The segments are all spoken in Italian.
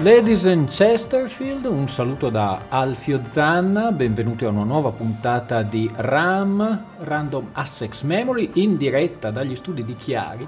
Ladies and Chesterfield, un saluto da Alfio Zanna, benvenuti a una nuova puntata di RAM, Random Access Memory, in diretta dagli studi di Chiari,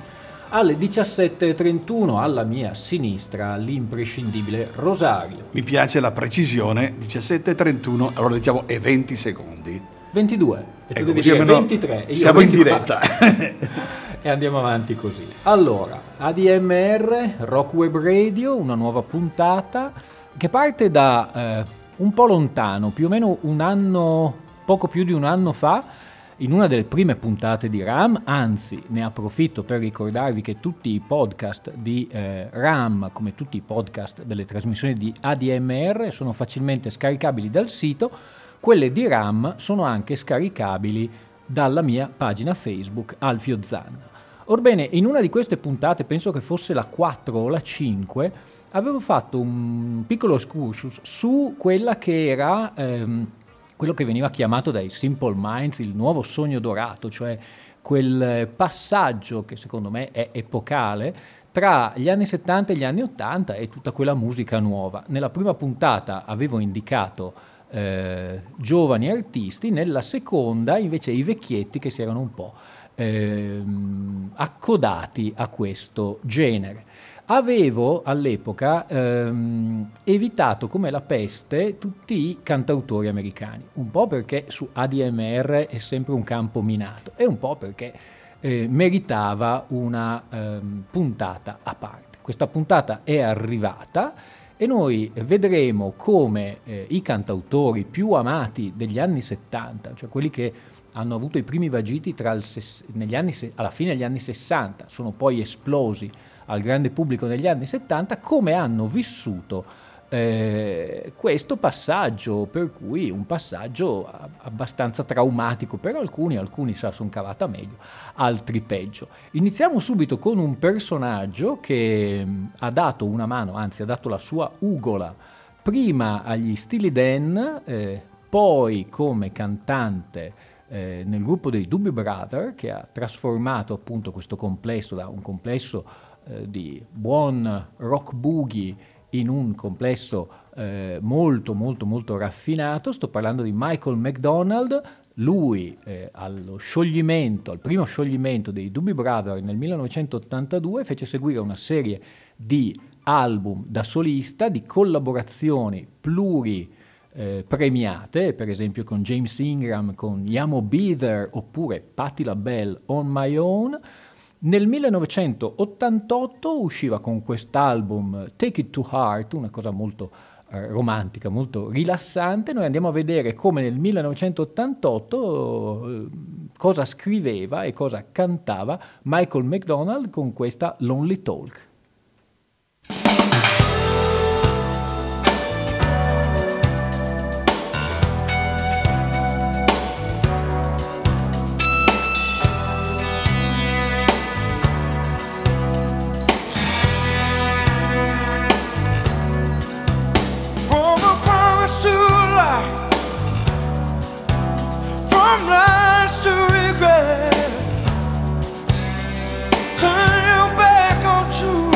alle 17.31, alla mia sinistra, l'imprescindibile Rosario. Mi piace la precisione, 17.31, allora diciamo e 20 secondi. 22, e tu devi dire 23, e io siamo 24. In diretta. E andiamo avanti così. Allora, ADMR, Rockweb Radio, una nuova puntata che parte da un po' lontano, più o meno un anno, poco più di un anno fa, in una delle prime puntate di RAM, anzi ne approfitto per ricordarvi che tutti i podcast di RAM, come tutti i podcast delle trasmissioni di ADMR, sono facilmente scaricabili dal sito, quelle di RAM sono anche scaricabili dalla mia pagina Facebook Alfio Zanna. Orbene, in una di queste puntate, penso che fosse la 4 o la 5, avevo fatto un piccolo excursus su quella che era quello che veniva chiamato dai Simple Minds il nuovo sogno dorato, cioè quel passaggio che secondo me è epocale tra gli anni 70 e gli anni 80 e tutta quella musica nuova. Nella prima puntata avevo indicato giovani artisti, nella seconda invece i vecchietti che si erano un po' accodati a questo genere. Avevo all'epoca evitato come la peste tutti i cantautori americani, un po' perché su ADMR è sempre un campo minato e un po' perché meritava una puntata a parte. Questa puntata è arrivata e noi vedremo come i cantautori più amati degli anni 70, cioè quelli che hanno avuto i primi vagiti alla fine degli anni 60, sono poi esplosi al grande pubblico negli anni 70, come hanno vissuto questo passaggio, per cui un passaggio abbastanza traumatico per alcuni sono cavata meglio, altri peggio. Iniziamo subito con un personaggio che ha dato una mano, anzi ha dato la sua ugola, prima agli Stili Den, poi come cantante nel gruppo dei Doobie Brothers, che ha trasformato appunto questo complesso da un complesso di buon rock boogie in un complesso molto molto molto raffinato. Sto parlando di Michael McDonald. Lui al primo scioglimento dei Doobie Brothers nel 1982 fece seguire una serie di album da solista, di collaborazioni premiate, per esempio con James Ingram, con Yamo Beather oppure Patti LaBelle On My Own. Nel 1988 usciva con quest'album Take It to Heart, una cosa molto romantica, molto rilassante. Noi andiamo a vedere come nel 1988 cosa scriveva e cosa cantava Michael McDonald con questa Lonely Talk. Turn your back on truth.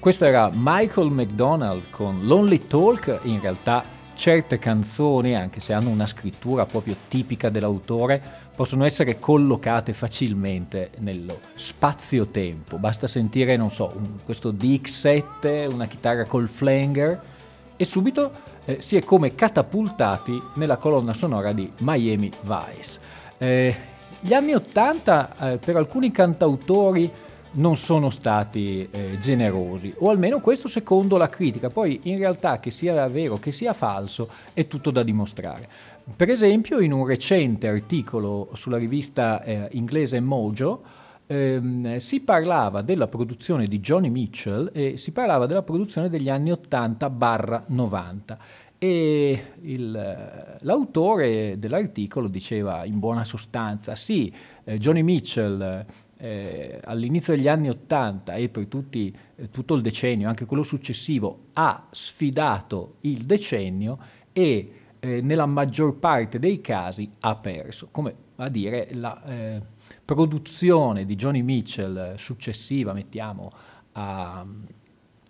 Questo era Michael McDonald con Lonely Talk. In realtà certe canzoni, anche se hanno una scrittura proprio tipica dell'autore, possono essere collocate facilmente nello spazio-tempo. Basta sentire, non so, questo DX7, una chitarra col flanger, e subito si è come catapultati nella colonna sonora di Miami Vice. Gli anni 80 per alcuni cantautori non sono stati generosi, o almeno questo secondo la critica. Poi in realtà, che sia vero che sia falso, è tutto da dimostrare. Per esempio, in un recente articolo sulla rivista inglese Mojo si parlava della produzione di Johnny Mitchell e si parlava della produzione degli anni 80-90, e l'autore dell'articolo diceva in buona sostanza: sì, Johnny Mitchell all'inizio degli anni 80 e per tutto il decennio, anche quello successivo, ha sfidato il decennio e nella maggior parte dei casi ha perso. Come a dire, la produzione di Johnny Mitchell successiva, mettiamo, a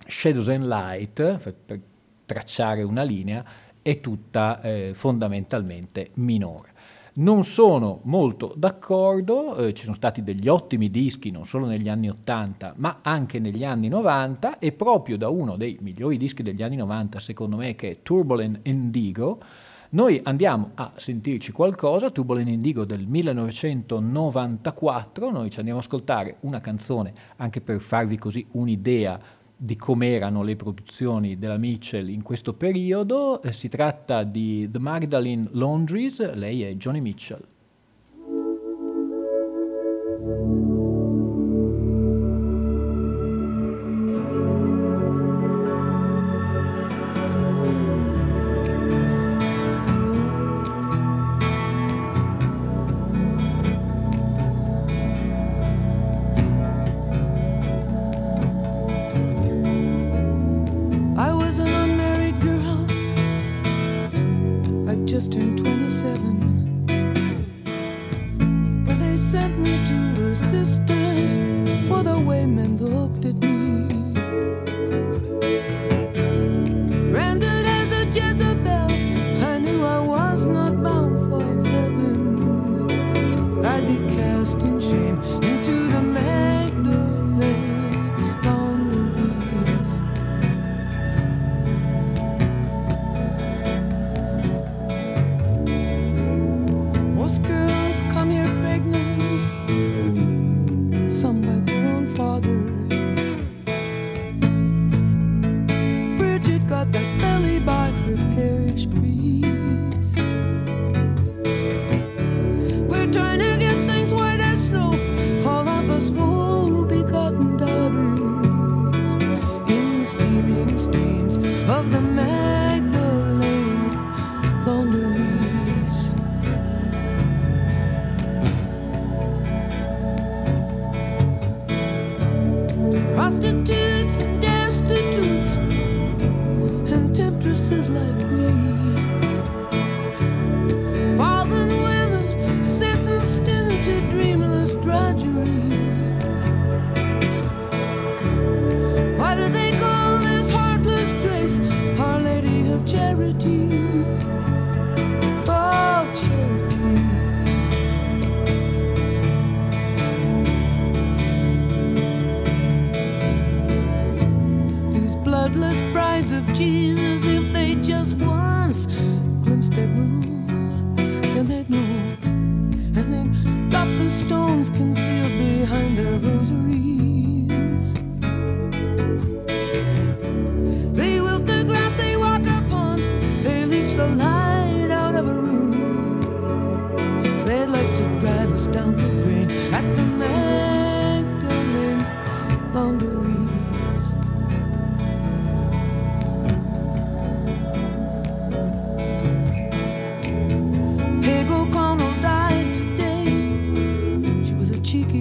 Shadows and Light, per tracciare una linea, è tutta fondamentalmente minore. Non sono molto d'accordo, ci sono stati degli ottimi dischi non solo negli anni 80 ma anche negli anni 90, e proprio da uno dei migliori dischi degli anni 90 secondo me, che è Turbulent Indigo, noi andiamo a sentirci qualcosa. Turbulent Indigo del 1994, noi ci andiamo a ascoltare una canzone anche per farvi così un'idea di com'erano le produzioni della Mitchell in questo periodo. Si tratta di The Magdalene Laundries, lei è Joni Mitchell.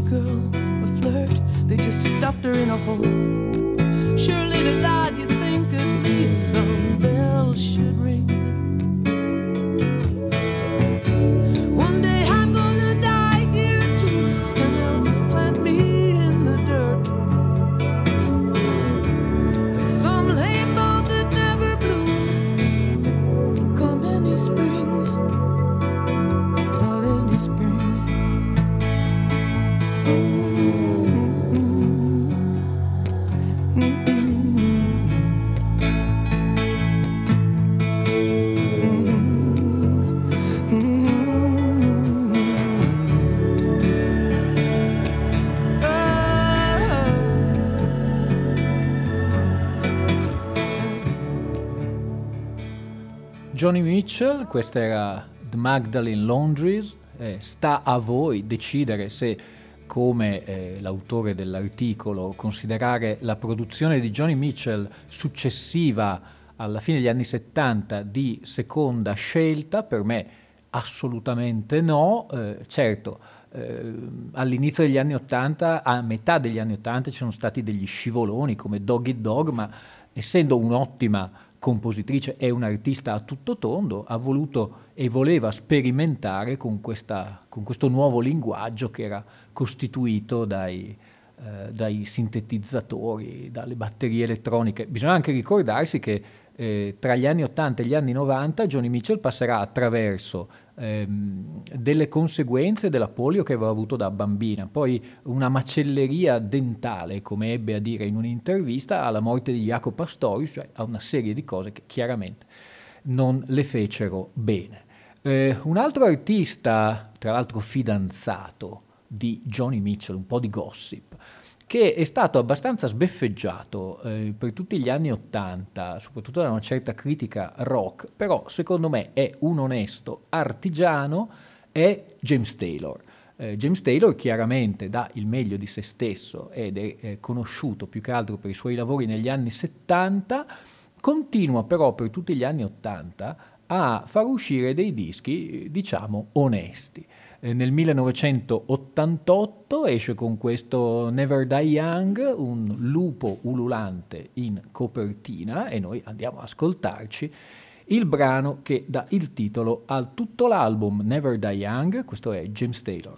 Girl, a flirt. Johnny Mitchell, questa era The Magdalene Laundries. Sta a voi decidere se, come l'autore dell'articolo, considerare la produzione di Johnny Mitchell successiva alla fine degli anni 70 di seconda scelta. Per me assolutamente no. All'inizio degli anni 80, a metà degli anni 80, ci sono stati degli scivoloni come Dog Eat Dog, ma essendo un'ottima compositrice e un'artista a tutto tondo, ha voluto e voleva sperimentare con questo nuovo linguaggio che era costituito dai sintetizzatori, dalle batterie elettroniche. Bisogna anche ricordarsi che tra gli anni 80 e gli anni 90 Johnny Mitchell passerà attraverso delle conseguenze della polio che aveva avuto da bambina, poi una macelleria dentale, come ebbe a dire in un'intervista, alla morte di Jaco Pastorius, cioè a una serie di cose che chiaramente non le fecero bene. Un altro artista, tra l'altro fidanzato di Johnny Mitchell, un po' di gossip, che è stato abbastanza sbeffeggiato per tutti gli anni 80, soprattutto da una certa critica rock, però secondo me è un onesto artigiano, è James Taylor. James Taylor chiaramente dà il meglio di se stesso ed è conosciuto più che altro per i suoi lavori negli anni 70, continua però per tutti gli anni 80 a far uscire dei dischi, diciamo, onesti. Nel 1988 esce con questo Never Die Young, un lupo ululante in copertina, e noi andiamo ad ascoltarci il brano che dà il titolo a tutto l'album Never Die Young. Questo è James Taylor.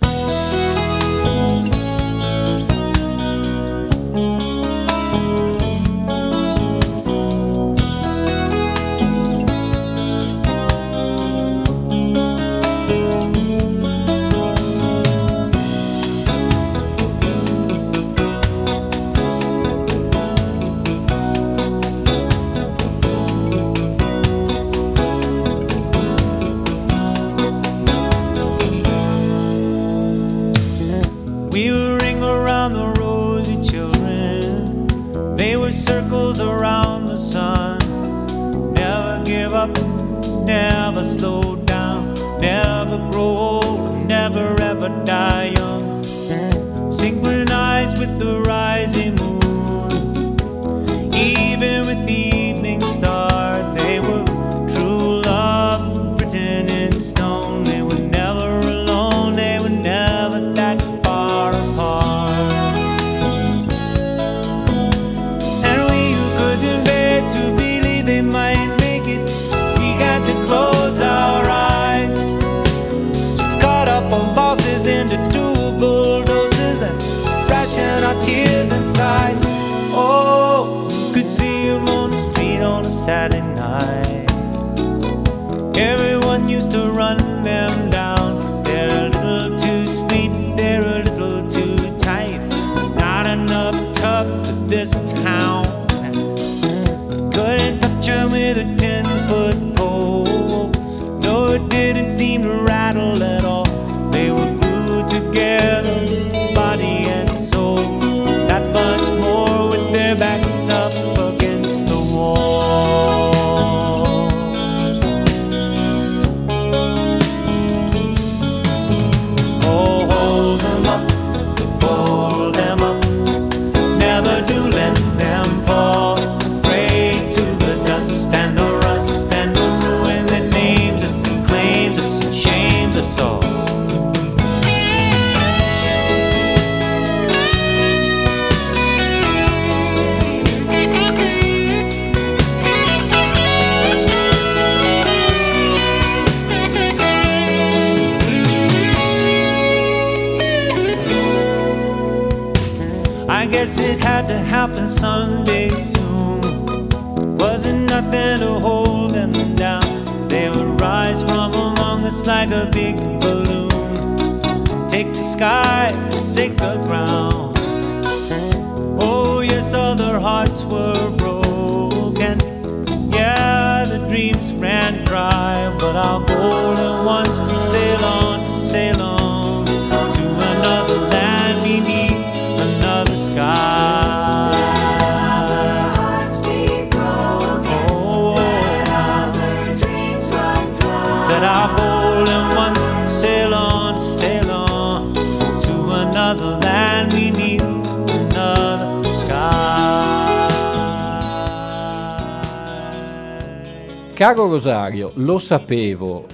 Caro Rosario, lo sapevo,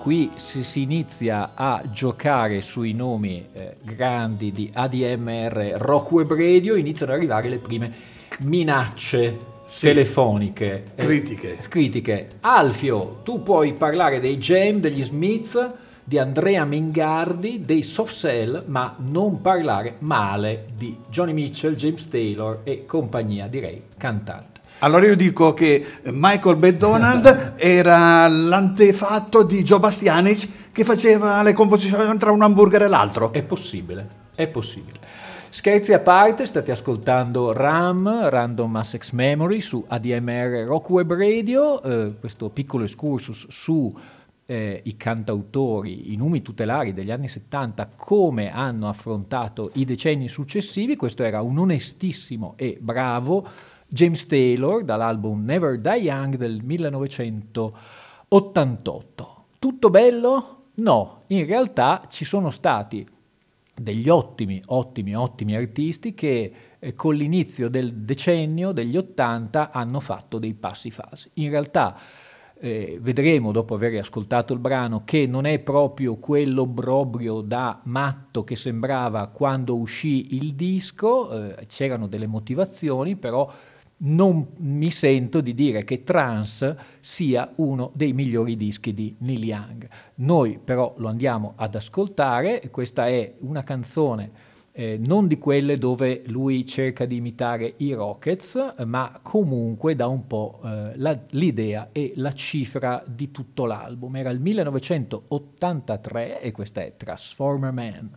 qui si inizia a giocare sui nomi grandi di ADMR Rockweb Radio, iniziano ad arrivare le prime minacce. Sì. Telefoniche, critiche. Alfio, tu puoi parlare dei Jam, degli Smith, di Andrea Mingardi, dei Soft Cell, ma non parlare male di Johnny Mitchell, James Taylor e compagnia, direi cantante. Allora io dico che Michael McDonald era l'antefatto di Joe Bastianich, che faceva le composizioni tra un hamburger e l'altro. È possibile. Scherzi a parte, state ascoltando RAM, Random Access Memory, su ADMR Rockweb Radio, questo piccolo excursus su i cantautori, i numi tutelari degli anni 70, come hanno affrontato i decenni successivi. Questo era un onestissimo e bravo James Taylor dall'album Never Die Young del 1988. Tutto bello? No, in realtà ci sono stati degli ottimi artisti che con l'inizio del decennio degli 80 hanno fatto dei passi falsi. In realtà vedremo, dopo aver ascoltato il brano, che non è proprio quell'obbrobrio da matto che sembrava quando uscì il disco, c'erano delle motivazioni, però non mi sento di dire che Trans sia uno dei migliori dischi di Neil Young. Noi però lo andiamo ad ascoltare, questa è una canzone non di quelle dove lui cerca di imitare i Rockets, ma comunque dà un po' l'idea e la cifra di tutto l'album. Era il 1983 e questa è Transformer Man.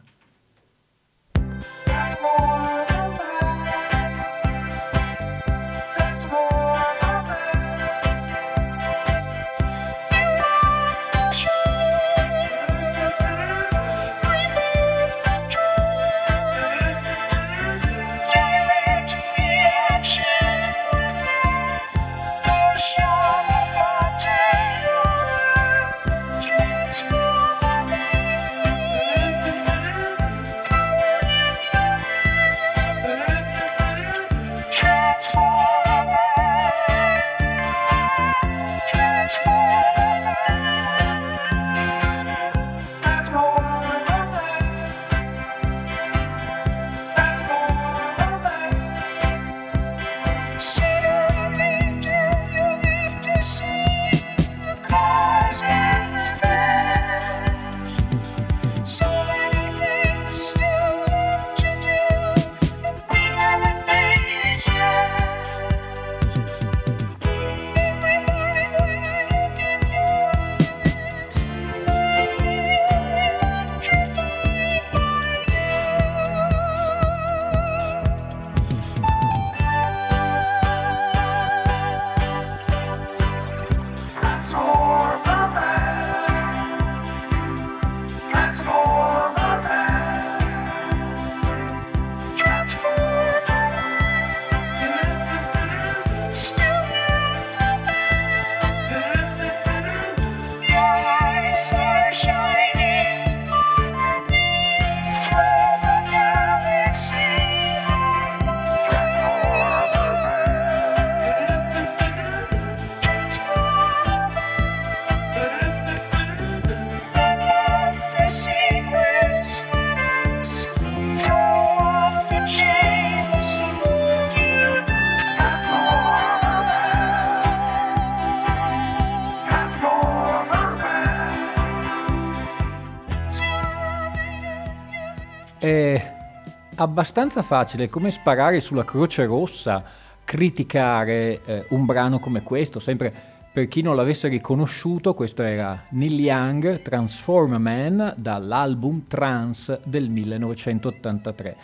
Abbastanza facile, come sparare sulla Croce Rossa, criticare un brano come questo. Sempre per chi non l'avesse riconosciuto, questo era Neil Young, Transformer Man, dall'album Trans del 1983.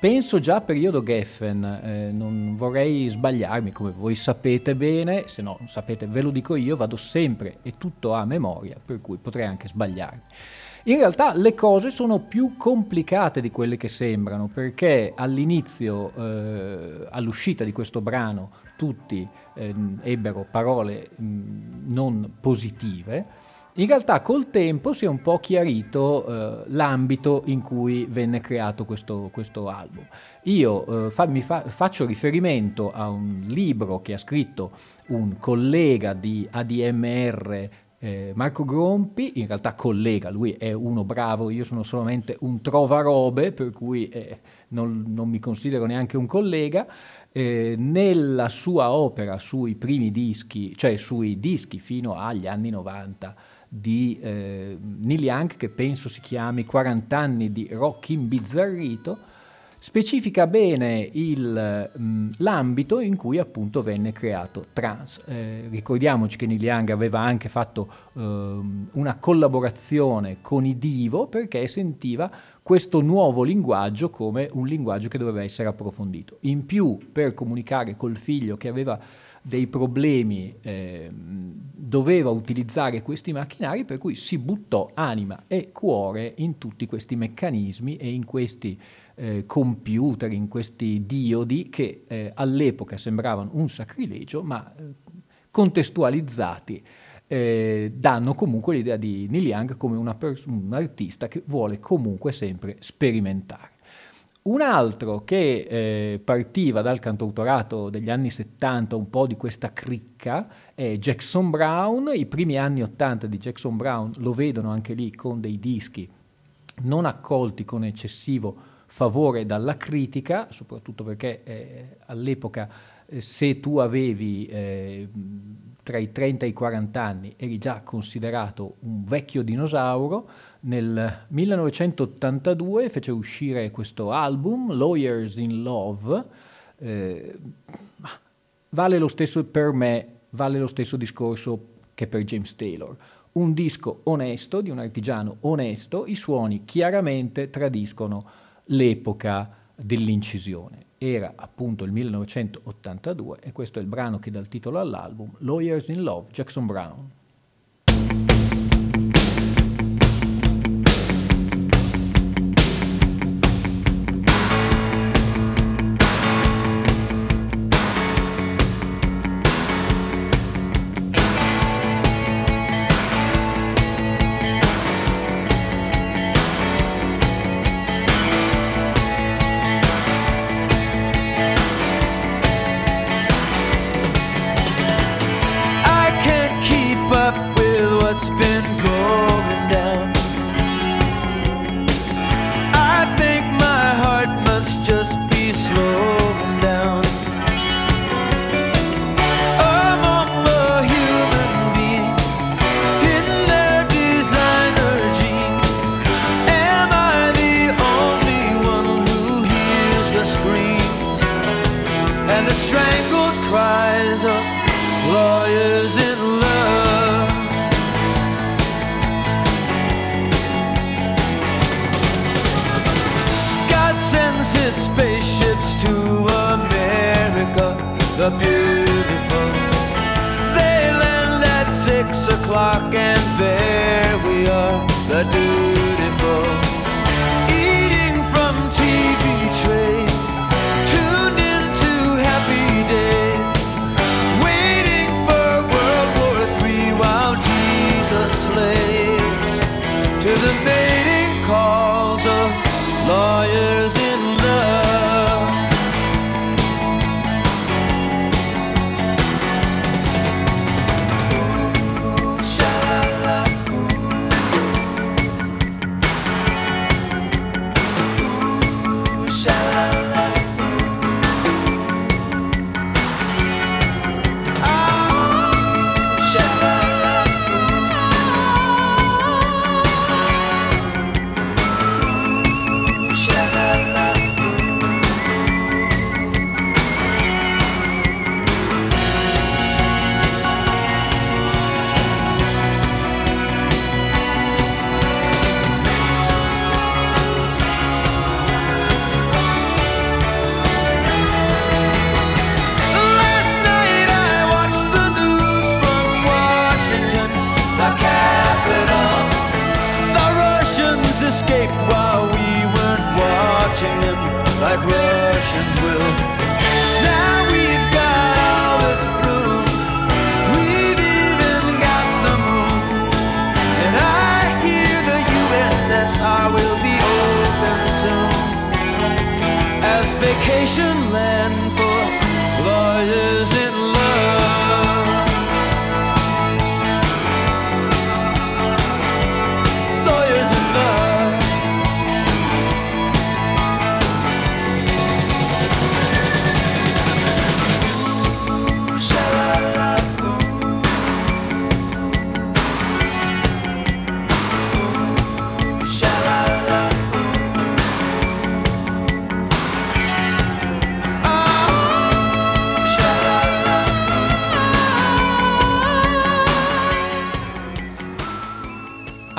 Penso già a periodo Geffen, non vorrei sbagliarmi, come voi sapete bene, se no non sapete ve lo dico io, vado sempre e tutto a memoria, per cui potrei anche sbagliarmi. In realtà le cose sono più complicate di quelle che sembrano, perché all'inizio, all'uscita di questo brano, tutti ebbero parole non positive, in realtà col tempo si è un po' chiarito l'ambito in cui venne creato questo album. Io faccio riferimento a un libro che ha scritto un collega di ADMR, Marco Grompi, in realtà collega, lui è uno bravo, io sono solamente un trovarobe, per cui non mi considero neanche un collega. Nella sua opera sui primi dischi, cioè sui dischi fino agli anni 90 di Neil Young, che penso si chiami 40 anni di rock imbizzarrito, specifica bene l'ambito in cui appunto venne creato Trans. Ricordiamoci che Neil Young aveva anche fatto una collaborazione con i Devo, perché sentiva questo nuovo linguaggio come un linguaggio che doveva essere approfondito. In più, per comunicare col figlio che aveva dei problemi, doveva utilizzare questi macchinari, per cui si buttò anima e cuore in tutti questi meccanismi e in questi computer, in questi diodi che all'epoca sembravano un sacrilegio, ma contestualizzati danno comunque l'idea di Neil Young come un artista che vuole comunque sempre sperimentare. Un altro che partiva dal cantautorato degli anni 70, un po' di questa cricca, è Jackson Browne. I primi anni 80 di Jackson Browne lo vedono anche lì con dei dischi non accolti con eccessivo favore dalla critica, soprattutto perché all'epoca se tu avevi tra i 30 e i 40 anni eri già considerato un vecchio dinosauro. Nel 1982 fece uscire questo album, Lawyers in Love. Vale lo stesso per me, vale lo stesso discorso che per James Taylor. Un disco onesto, di un artigiano onesto, i suoni chiaramente tradiscono l'epoca dell'incisione. Era appunto il 1982 e questo è il brano che dà il titolo all'album, Lawyers in Love, Jackson Browne.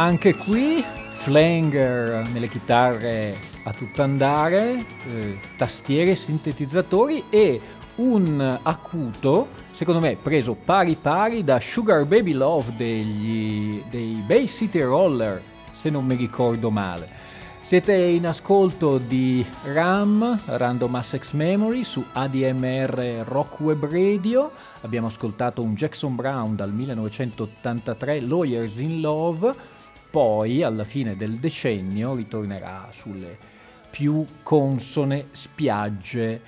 Anche qui flanger nelle chitarre a tutt'andare, tastiere, sintetizzatori e un acuto, secondo me preso pari pari da Sugar Baby Love dei Bay City Roller, se non mi ricordo male. Siete in ascolto di RAM, Random Access Memory, su ADMR Rockweb Radio. Abbiamo ascoltato un Jackson Browne dal 1983, Lawyers in Love, poi alla fine del decennio ritornerà sulle più consone spiagge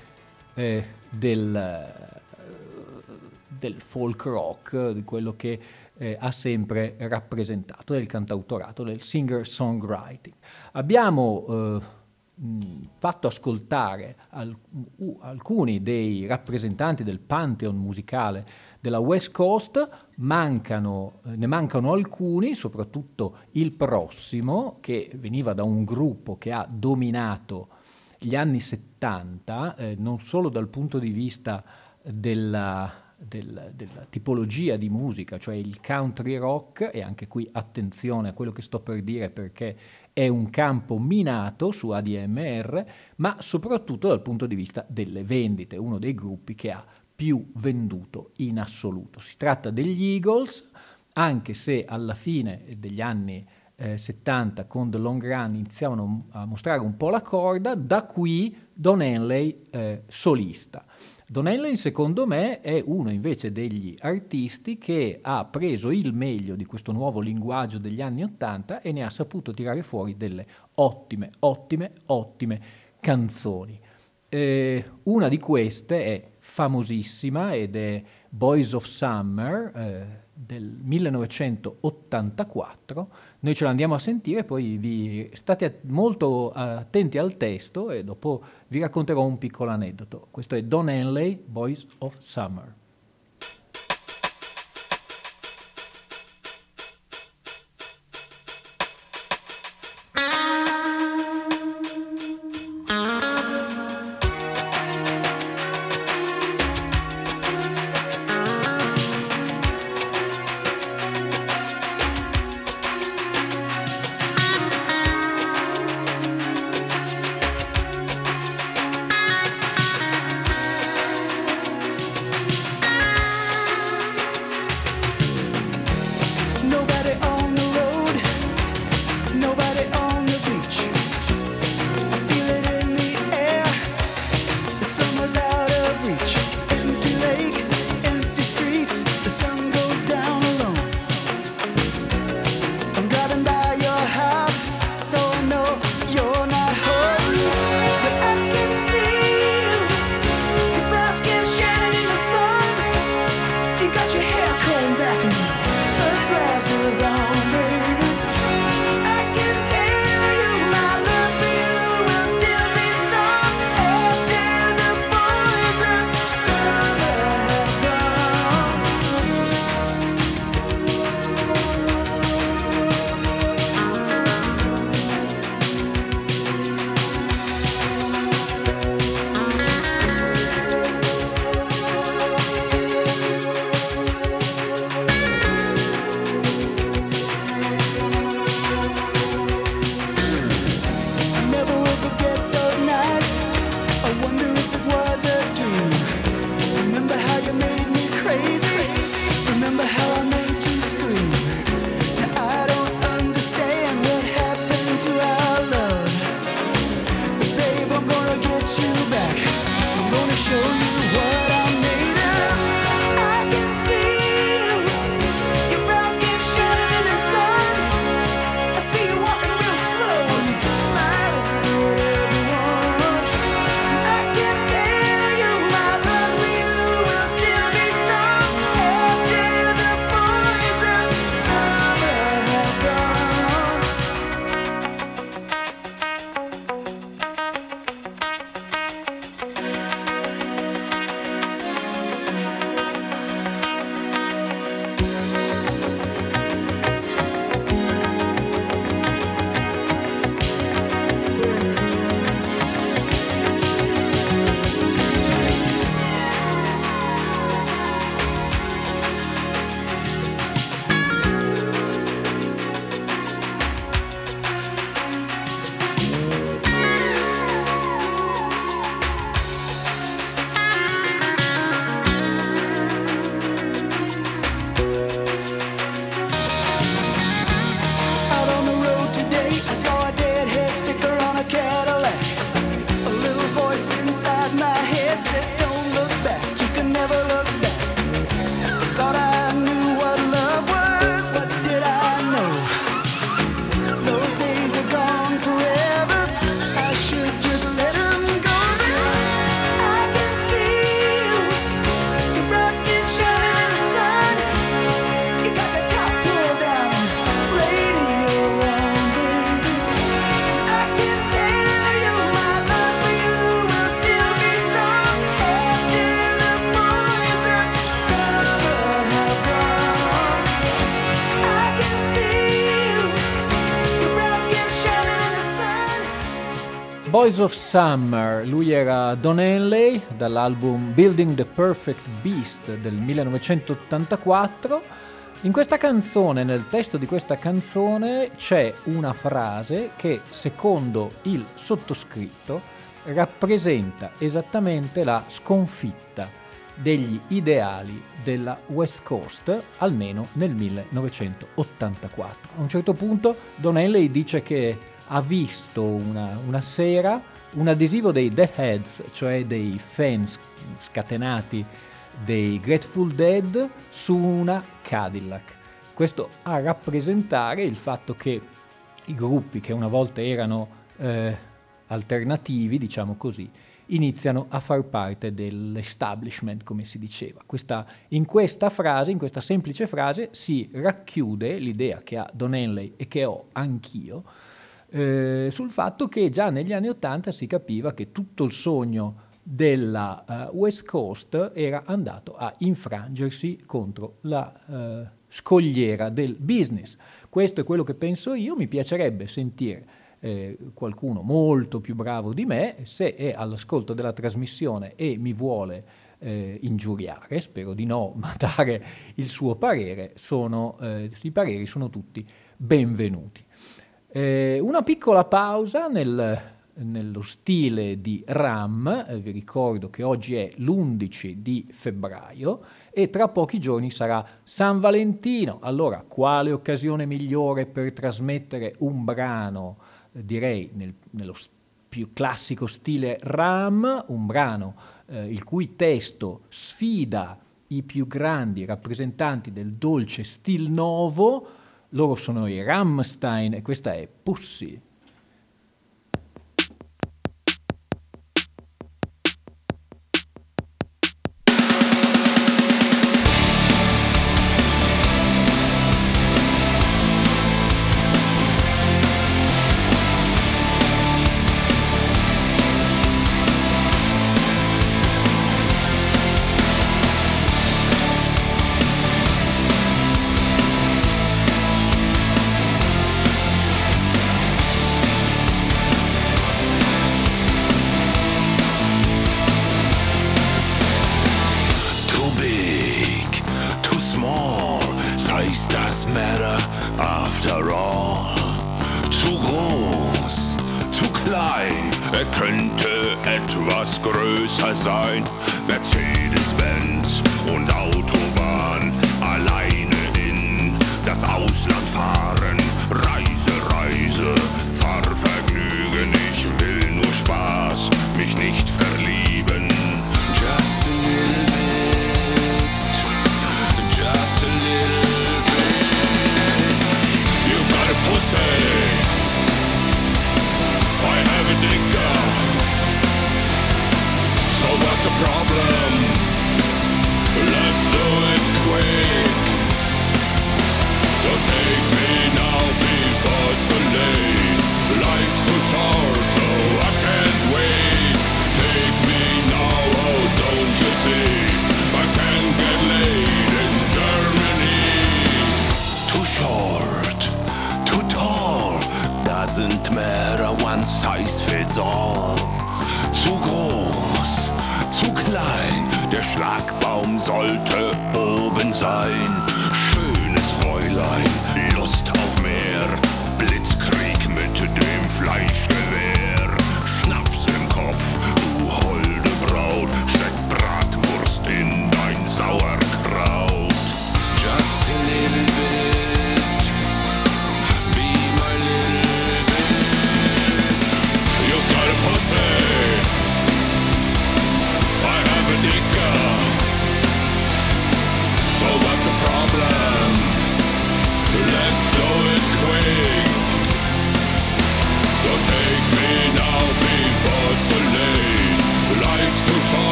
del folk rock, di quello che ha sempre rappresentato, del cantautorato, del singer-songwriting. Abbiamo fatto ascoltare alcuni dei rappresentanti del Pantheon musicale della West Coast, ne mancano alcuni, soprattutto il prossimo, che veniva da un gruppo che ha dominato gli anni 70, non solo dal punto di vista della tipologia di musica, cioè il country rock, e anche qui attenzione a quello che sto per dire perché è un campo minato su ADMR, ma soprattutto dal punto di vista delle vendite, uno dei gruppi che ha più venduto in assoluto. Si tratta degli Eagles, anche se alla fine degli anni 70 con The Long Run iniziavano a mostrare un po' la corda, da qui Don Henley solista. Don Henley, secondo me, è uno invece degli artisti che ha preso il meglio di questo nuovo linguaggio degli anni 80 e ne ha saputo tirare fuori delle ottime canzoni. Una di queste è famosissima ed è Boys of Summer del 1984. Noi ce l'andiamo a sentire, poi vi state molto attenti al testo e dopo vi racconterò un piccolo aneddoto. Questo è Don Henley, Boys of Summer. Boys of Summer, lui era Don Henley, dall'album Building the Perfect Beast del 1984. In questa canzone, nel testo di questa canzone, c'è una frase che, secondo il sottoscritto, rappresenta esattamente la sconfitta degli ideali della West Coast, almeno nel 1984. A un certo punto Don Henley dice che ha visto una sera un adesivo dei Deadheads, cioè dei fan scatenati dei Grateful Dead, su una Cadillac. Questo a rappresentare il fatto che i gruppi che una volta erano alternativi, diciamo così, iniziano a far parte dell'establishment, come si diceva. In questa semplice frase si racchiude l'idea che ha Don Henley e che ho anch'io, sul fatto che già negli anni '80 si capiva che tutto il sogno della West Coast era andato a infrangersi contro la scogliera del business. Questo è quello che penso io. Mi piacerebbe sentire qualcuno molto più bravo di me, se è all'ascolto della trasmissione e mi vuole ingiuriare, spero di no, ma dare il suo parere, i pareri sono tutti benvenuti. Una piccola pausa nello stile di RAM. Vi ricordo che oggi è l'11 di febbraio e tra pochi giorni sarà San Valentino. Allora, quale occasione migliore per trasmettere un brano, direi nello più classico stile RAM, un brano il cui testo sfida i più grandi rappresentanti del dolce stil nuovo. Loro sono i Rammstein e questa è Pussy. Let's do it quick. So take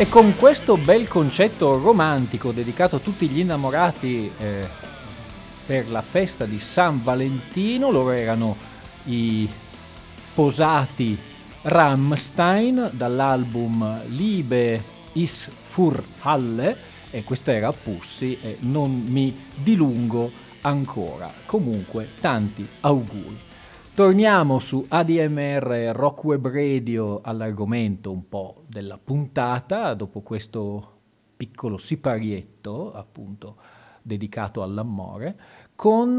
E con questo bel concetto romantico dedicato a tutti gli innamorati per la festa di San Valentino, loro erano i posati Rammstein dall'album Liebe ist für alle, e questa era Pussy, e non mi dilungo ancora. Comunque, tanti auguri. Torniamo su ADMR Rockweb Radio all'argomento un po' della puntata, dopo questo piccolo siparietto, appunto, dedicato all'amore, con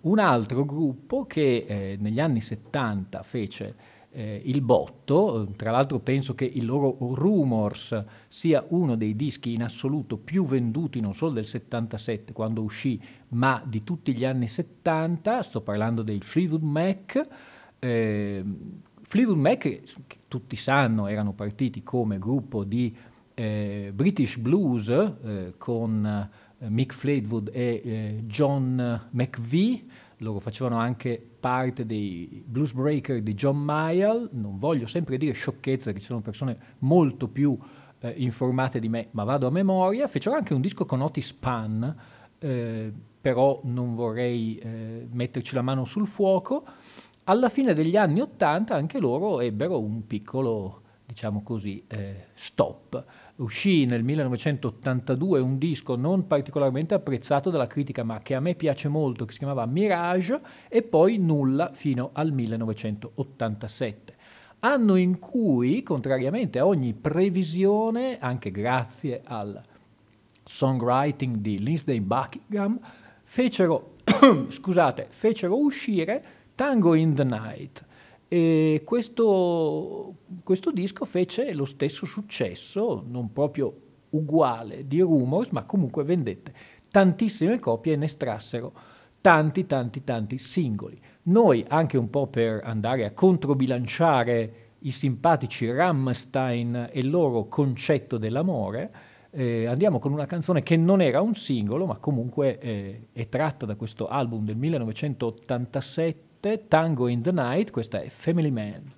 un altro gruppo che negli anni 70 fece il botto. Tra l'altro penso che il loro Rumors sia uno dei dischi in assoluto più venduti, non solo del 77 quando uscì, ma di tutti gli anni 70, sto parlando dei Fleetwood Mac. Fleetwood Mac, che tutti sanno, erano partiti come gruppo di British Blues con Mick Fleetwood e John McVie. Loro facevano anche parte dei Blues Breaker di John Mayall. Non voglio sempre dire sciocchezze, che ci sono persone molto più informate di me, ma vado a memoria. Fecero anche un disco con Otis Pan, però non vorrei metterci la mano sul fuoco. Alla fine degli anni 80 anche loro ebbero un piccolo, diciamo così, stop. Uscì nel 1982 un disco non particolarmente apprezzato dalla critica, ma che a me piace molto, che si chiamava Mirage, e poi nulla fino al 1987, anno in cui, contrariamente a ogni previsione, anche grazie al songwriting di Liz Day Buckingham, fecero uscire Tango in the Night. E questo disco fece lo stesso successo, non proprio uguale, di Rumors, ma comunque vendette tantissime copie e ne estrassero tanti singoli. Noi, anche un po' per andare a controbilanciare i simpatici Rammstein e il loro concetto dell'amore, andiamo con una canzone che non era un singolo, ma comunque è tratta da questo album del 1987, Tango in the Night. Questa è Family Man.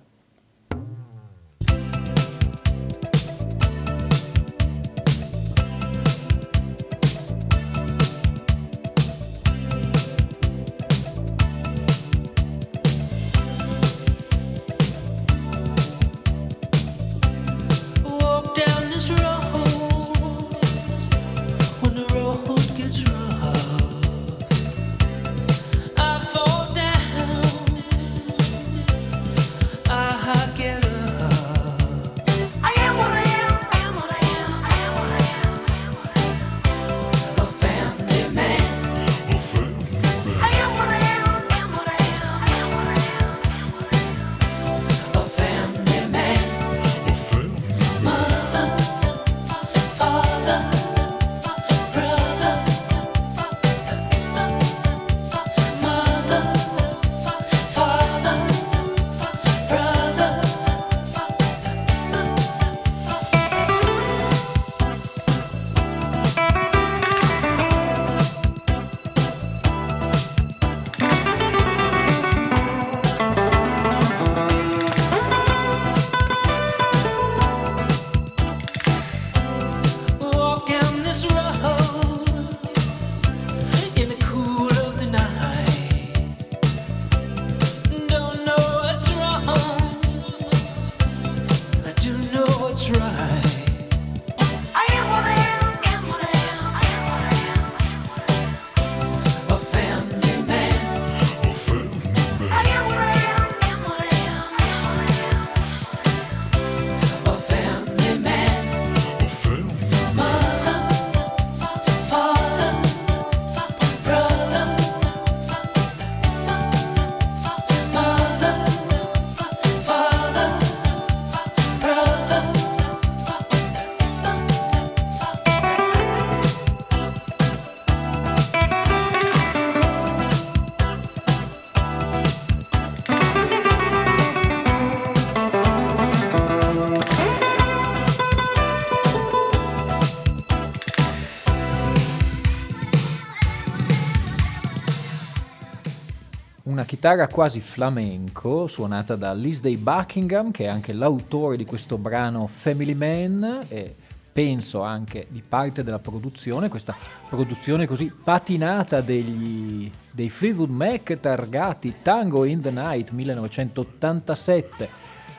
Chitarra quasi flamenco, suonata da Liz Day Buckingham, che è anche l'autore di questo brano Family Man, e penso anche di parte della produzione, questa produzione così patinata dei Fleetwood Mac, targati Tango in the Night 1987.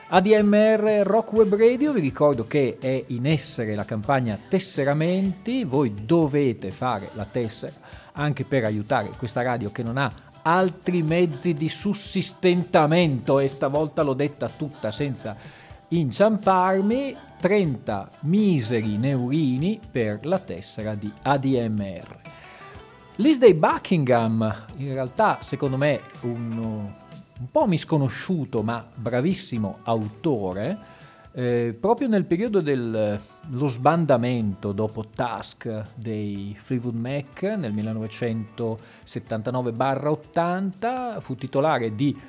ADMR Rockweb Radio, vi ricordo che è in essere la campagna tesseramenti, voi dovete fare la tessera anche per aiutare questa radio che non ha altri mezzi di sussistentamento, e stavolta l'ho detta tutta senza inciamparmi. 30 miseri neurini per la tessera di ADMR. Liz Day Buckingham, in realtà secondo me un po' misconosciuto ma bravissimo autore, proprio nel periodo dello sbandamento dopo Tusk dei Fleetwood Mac nel 1979-80 fu titolare di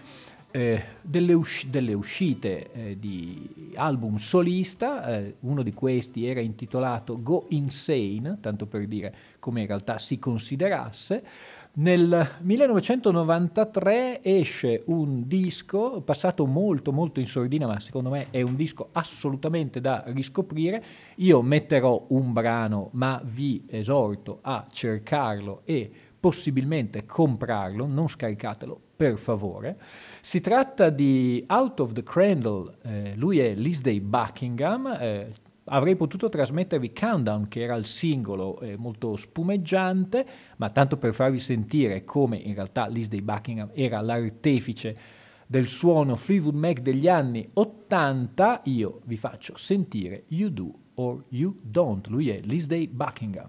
delle uscite di album solista, uno di questi era intitolato Go Insane, tanto per dire come in realtà si considerasse. Nel 1993 esce un disco passato molto molto in sordina, ma secondo me è un disco assolutamente da riscoprire. Io metterò un brano, ma vi esorto a cercarlo e possibilmente comprarlo, non scaricatelo per favore. Si tratta di Out of the Cradle, lui è Lindsey Buckingham, avrei potuto trasmettervi Countdown che era il singolo molto spumeggiante, ma tanto per farvi sentire come in realtà Lindsey Buckingham era l'artefice del suono Fleetwood Mac degli anni 80, io vi faccio sentire You Do or You Don't, lui è Lindsey Buckingham.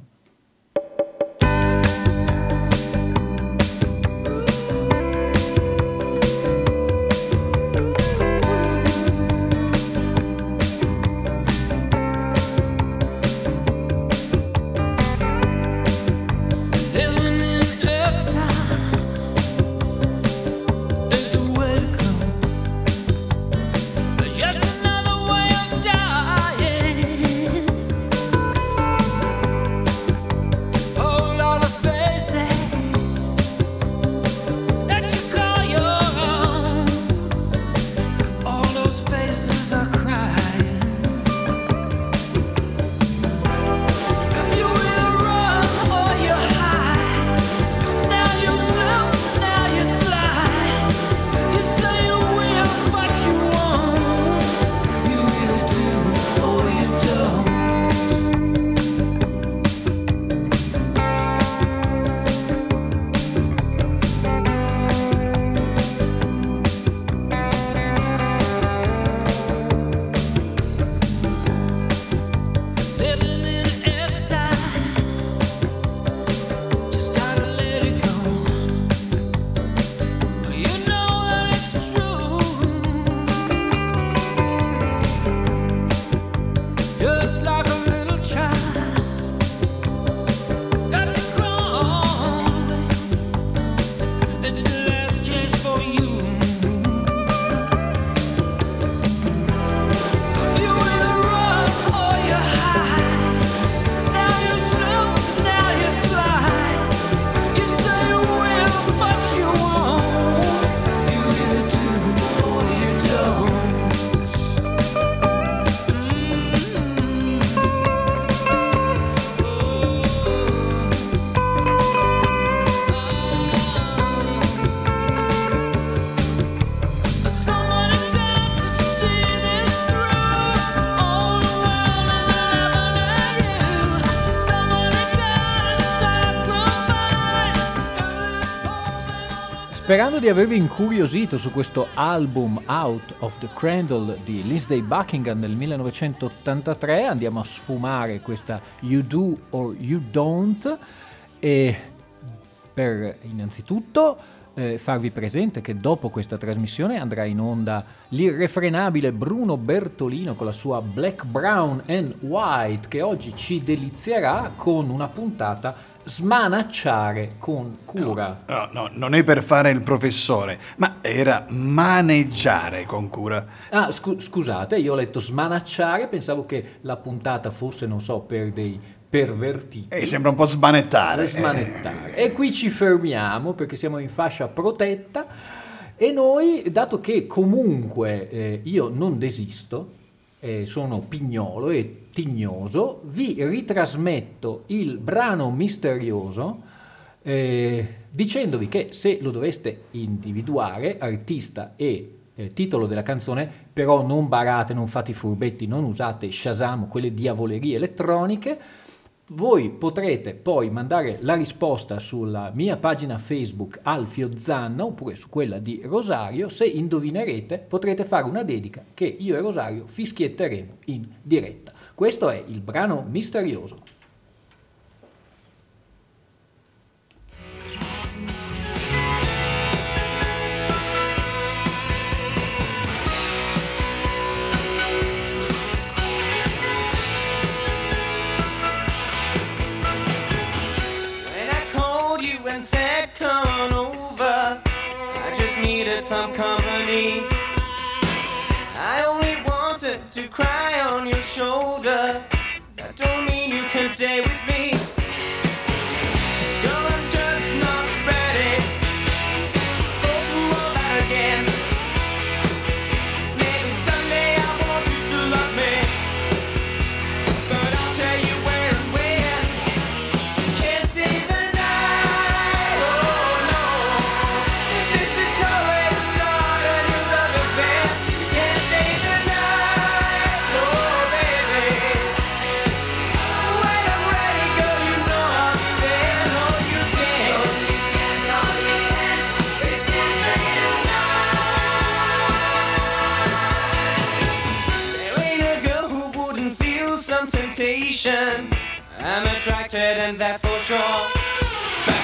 Sperando di avervi incuriosito su questo album Out of the Cradle di Lindsey Buckingham del 1983, andiamo a sfumare questa You Do or You Don't, e per innanzitutto farvi presente che dopo questa trasmissione andrà in onda l'irrefrenabile Bruno Bertolino con la sua Black, Brown and White, che oggi ci delizierà con una puntata smanacciare con cura. No, non è per fare il professore, ma era maneggiare con cura. Ah, scusate, io ho letto smanacciare, pensavo che la puntata fosse, non so, per dei pervertiti. Sembra un po' smanettare. E qui ci fermiamo perché siamo in fascia protetta e noi, dato che comunque io non desisto, sono pignolo e tignoso, vi ritrasmetto il brano misterioso dicendovi che se lo doveste individuare, artista e titolo della canzone, però non barate, non fate i furbetti, non usate Shazam, quelle diavolerie elettroniche. Voi potrete poi mandare la risposta sulla mia pagina Facebook Alfio Zanna oppure su quella di Rosario. Se indovinerete potrete fare una dedica che io e Rosario fischietteremo in diretta. Questo è il brano misterioso. Some company. I only wanted to cry on your shoulder. That don't mean you can stay with me. Girl, I'm just not ready to go through all that again. Maybe someday I want you to love me, but I'll tell you where and when. You can't see the night. Oh no, if this is no way. I'm attracted and that's for sure, but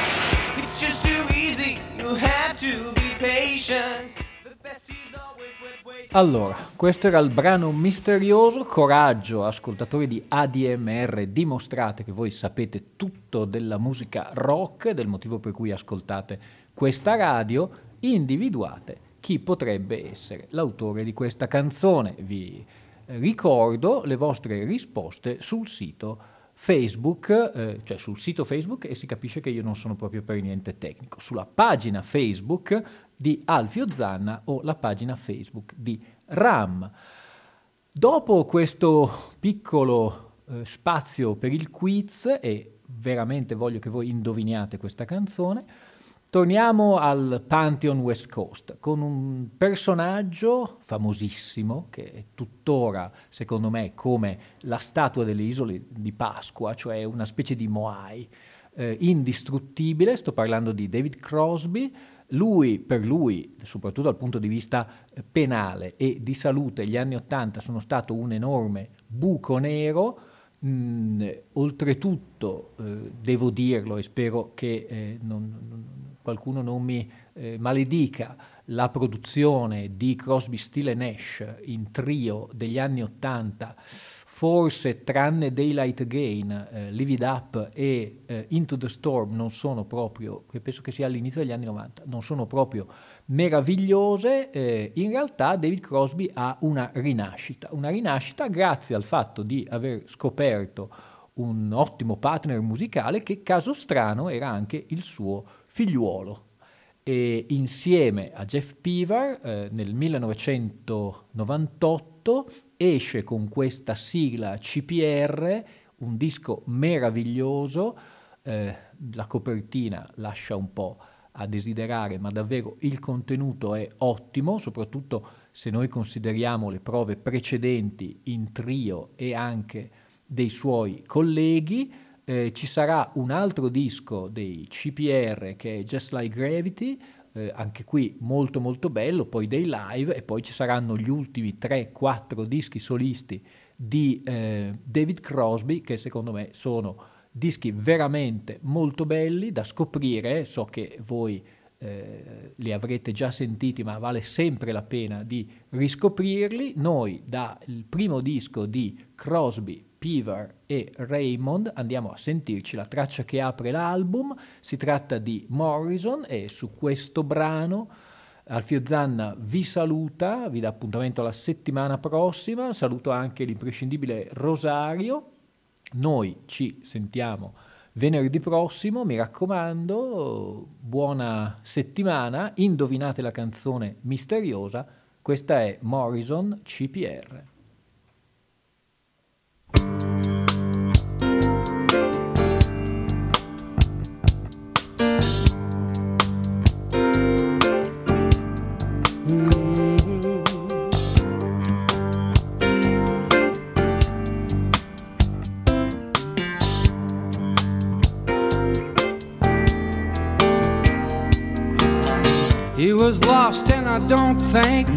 it's just too easy, you have to be patient. Allora, questo era il brano misterioso. Coraggio, ascoltatori di ADMR, dimostrate che voi sapete tutto della musica rock, del motivo per cui ascoltate questa radio. Individuate chi potrebbe essere l'autore di questa canzone. Vi ricordo le vostre risposte sul sito Facebook, cioè sul sito Facebook, e si capisce che io non sono proprio per niente tecnico, sulla pagina Facebook di Alfio Zanna o la pagina Facebook di RAM. Dopo questo piccolo spazio per il quiz, e veramente voglio che voi indoviniate questa canzone, torniamo al Pantheon West Coast con un personaggio famosissimo che è tuttora, secondo me, come la statua delle Isole di Pasqua, cioè una specie di Moai indistruttibile. Sto parlando di David Crosby. Lui, per lui, soprattutto dal punto di vista penale e di salute, gli anni '80 sono stato un enorme buco nero. Oltretutto, devo dirlo e spero che qualcuno non mi maledica, la produzione di Crosby, Stile Nash in trio degli anni '80, forse tranne Daylight Again, Live It Up e Into the Storm, non sono proprio, penso che sia all'inizio degli anni '90, non sono proprio meravigliose. In realtà David Crosby ha una rinascita grazie al fatto di aver scoperto un ottimo partner musicale che, caso strano, era anche il suo figliuolo. E insieme a Jeff Peavar nel 1998 esce con questa sigla CPR un disco meraviglioso. La copertina lascia un po' a desiderare, ma davvero il contenuto è ottimo, soprattutto se noi consideriamo le prove precedenti in trio e anche dei suoi colleghi. Ci sarà un altro disco dei CPR che è Just Like Gravity, anche qui molto molto bello, poi dei live, e poi ci saranno gli ultimi 3-4 dischi solisti di David Crosby, che secondo me sono dischi veramente molto belli da scoprire. So che voi li avrete già sentiti, ma vale sempre la pena di riscoprirli. Noi dal primo disco di Crosby, Peavar e Raymond andiamo a sentirci la traccia che apre l'album. Si tratta di Morrison, e su questo brano Alfio Zanna vi saluta, vi dà appuntamento alla settimana prossima. Saluto anche l'imprescindibile Rosario. Noi ci sentiamo venerdì prossimo, mi raccomando, buona settimana, indovinate la canzone misteriosa. Questa è Morrison, CPR. He was lost and I don't think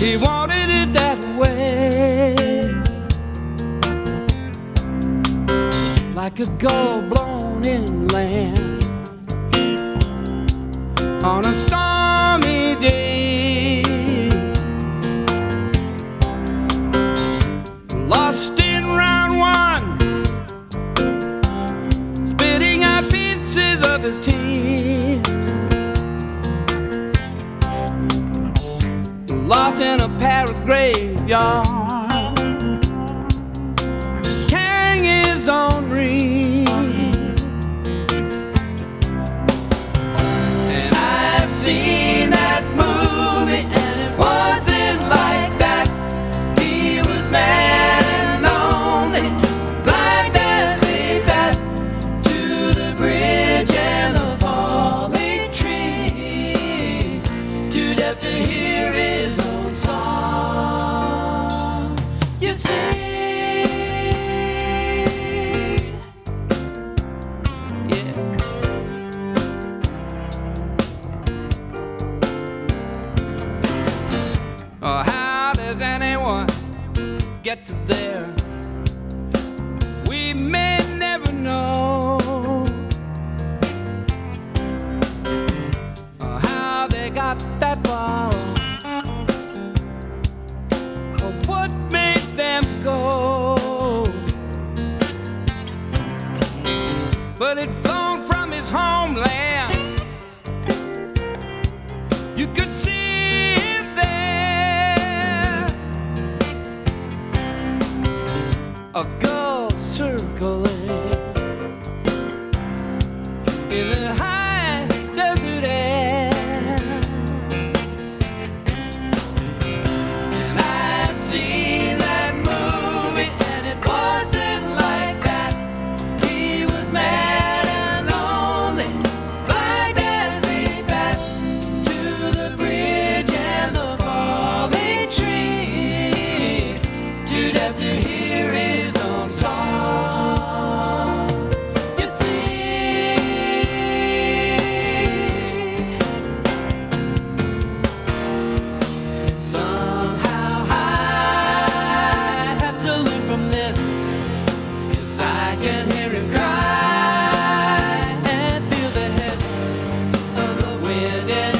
he wanted it that way. Like a gull blown inland on a stormy day, lost in round one, spitting out pieces of his teeth, lost in a Paris graveyard, carrying his own ring. Seen that movie and it wasn't like that. He was mad and lonely, blind as a bat, to the bridge and the falling tree, too deaf to hear his own song. You see, yeah. Get to there, we may never know how they got that far or what made them go. But it flown from his homeland, you could see. A gull circling in the high desert air. And I've seen that movie and it wasn't like that. He was mad and lonely, blind as a bat, to the bridge and the falling tree, too deaf to hear. And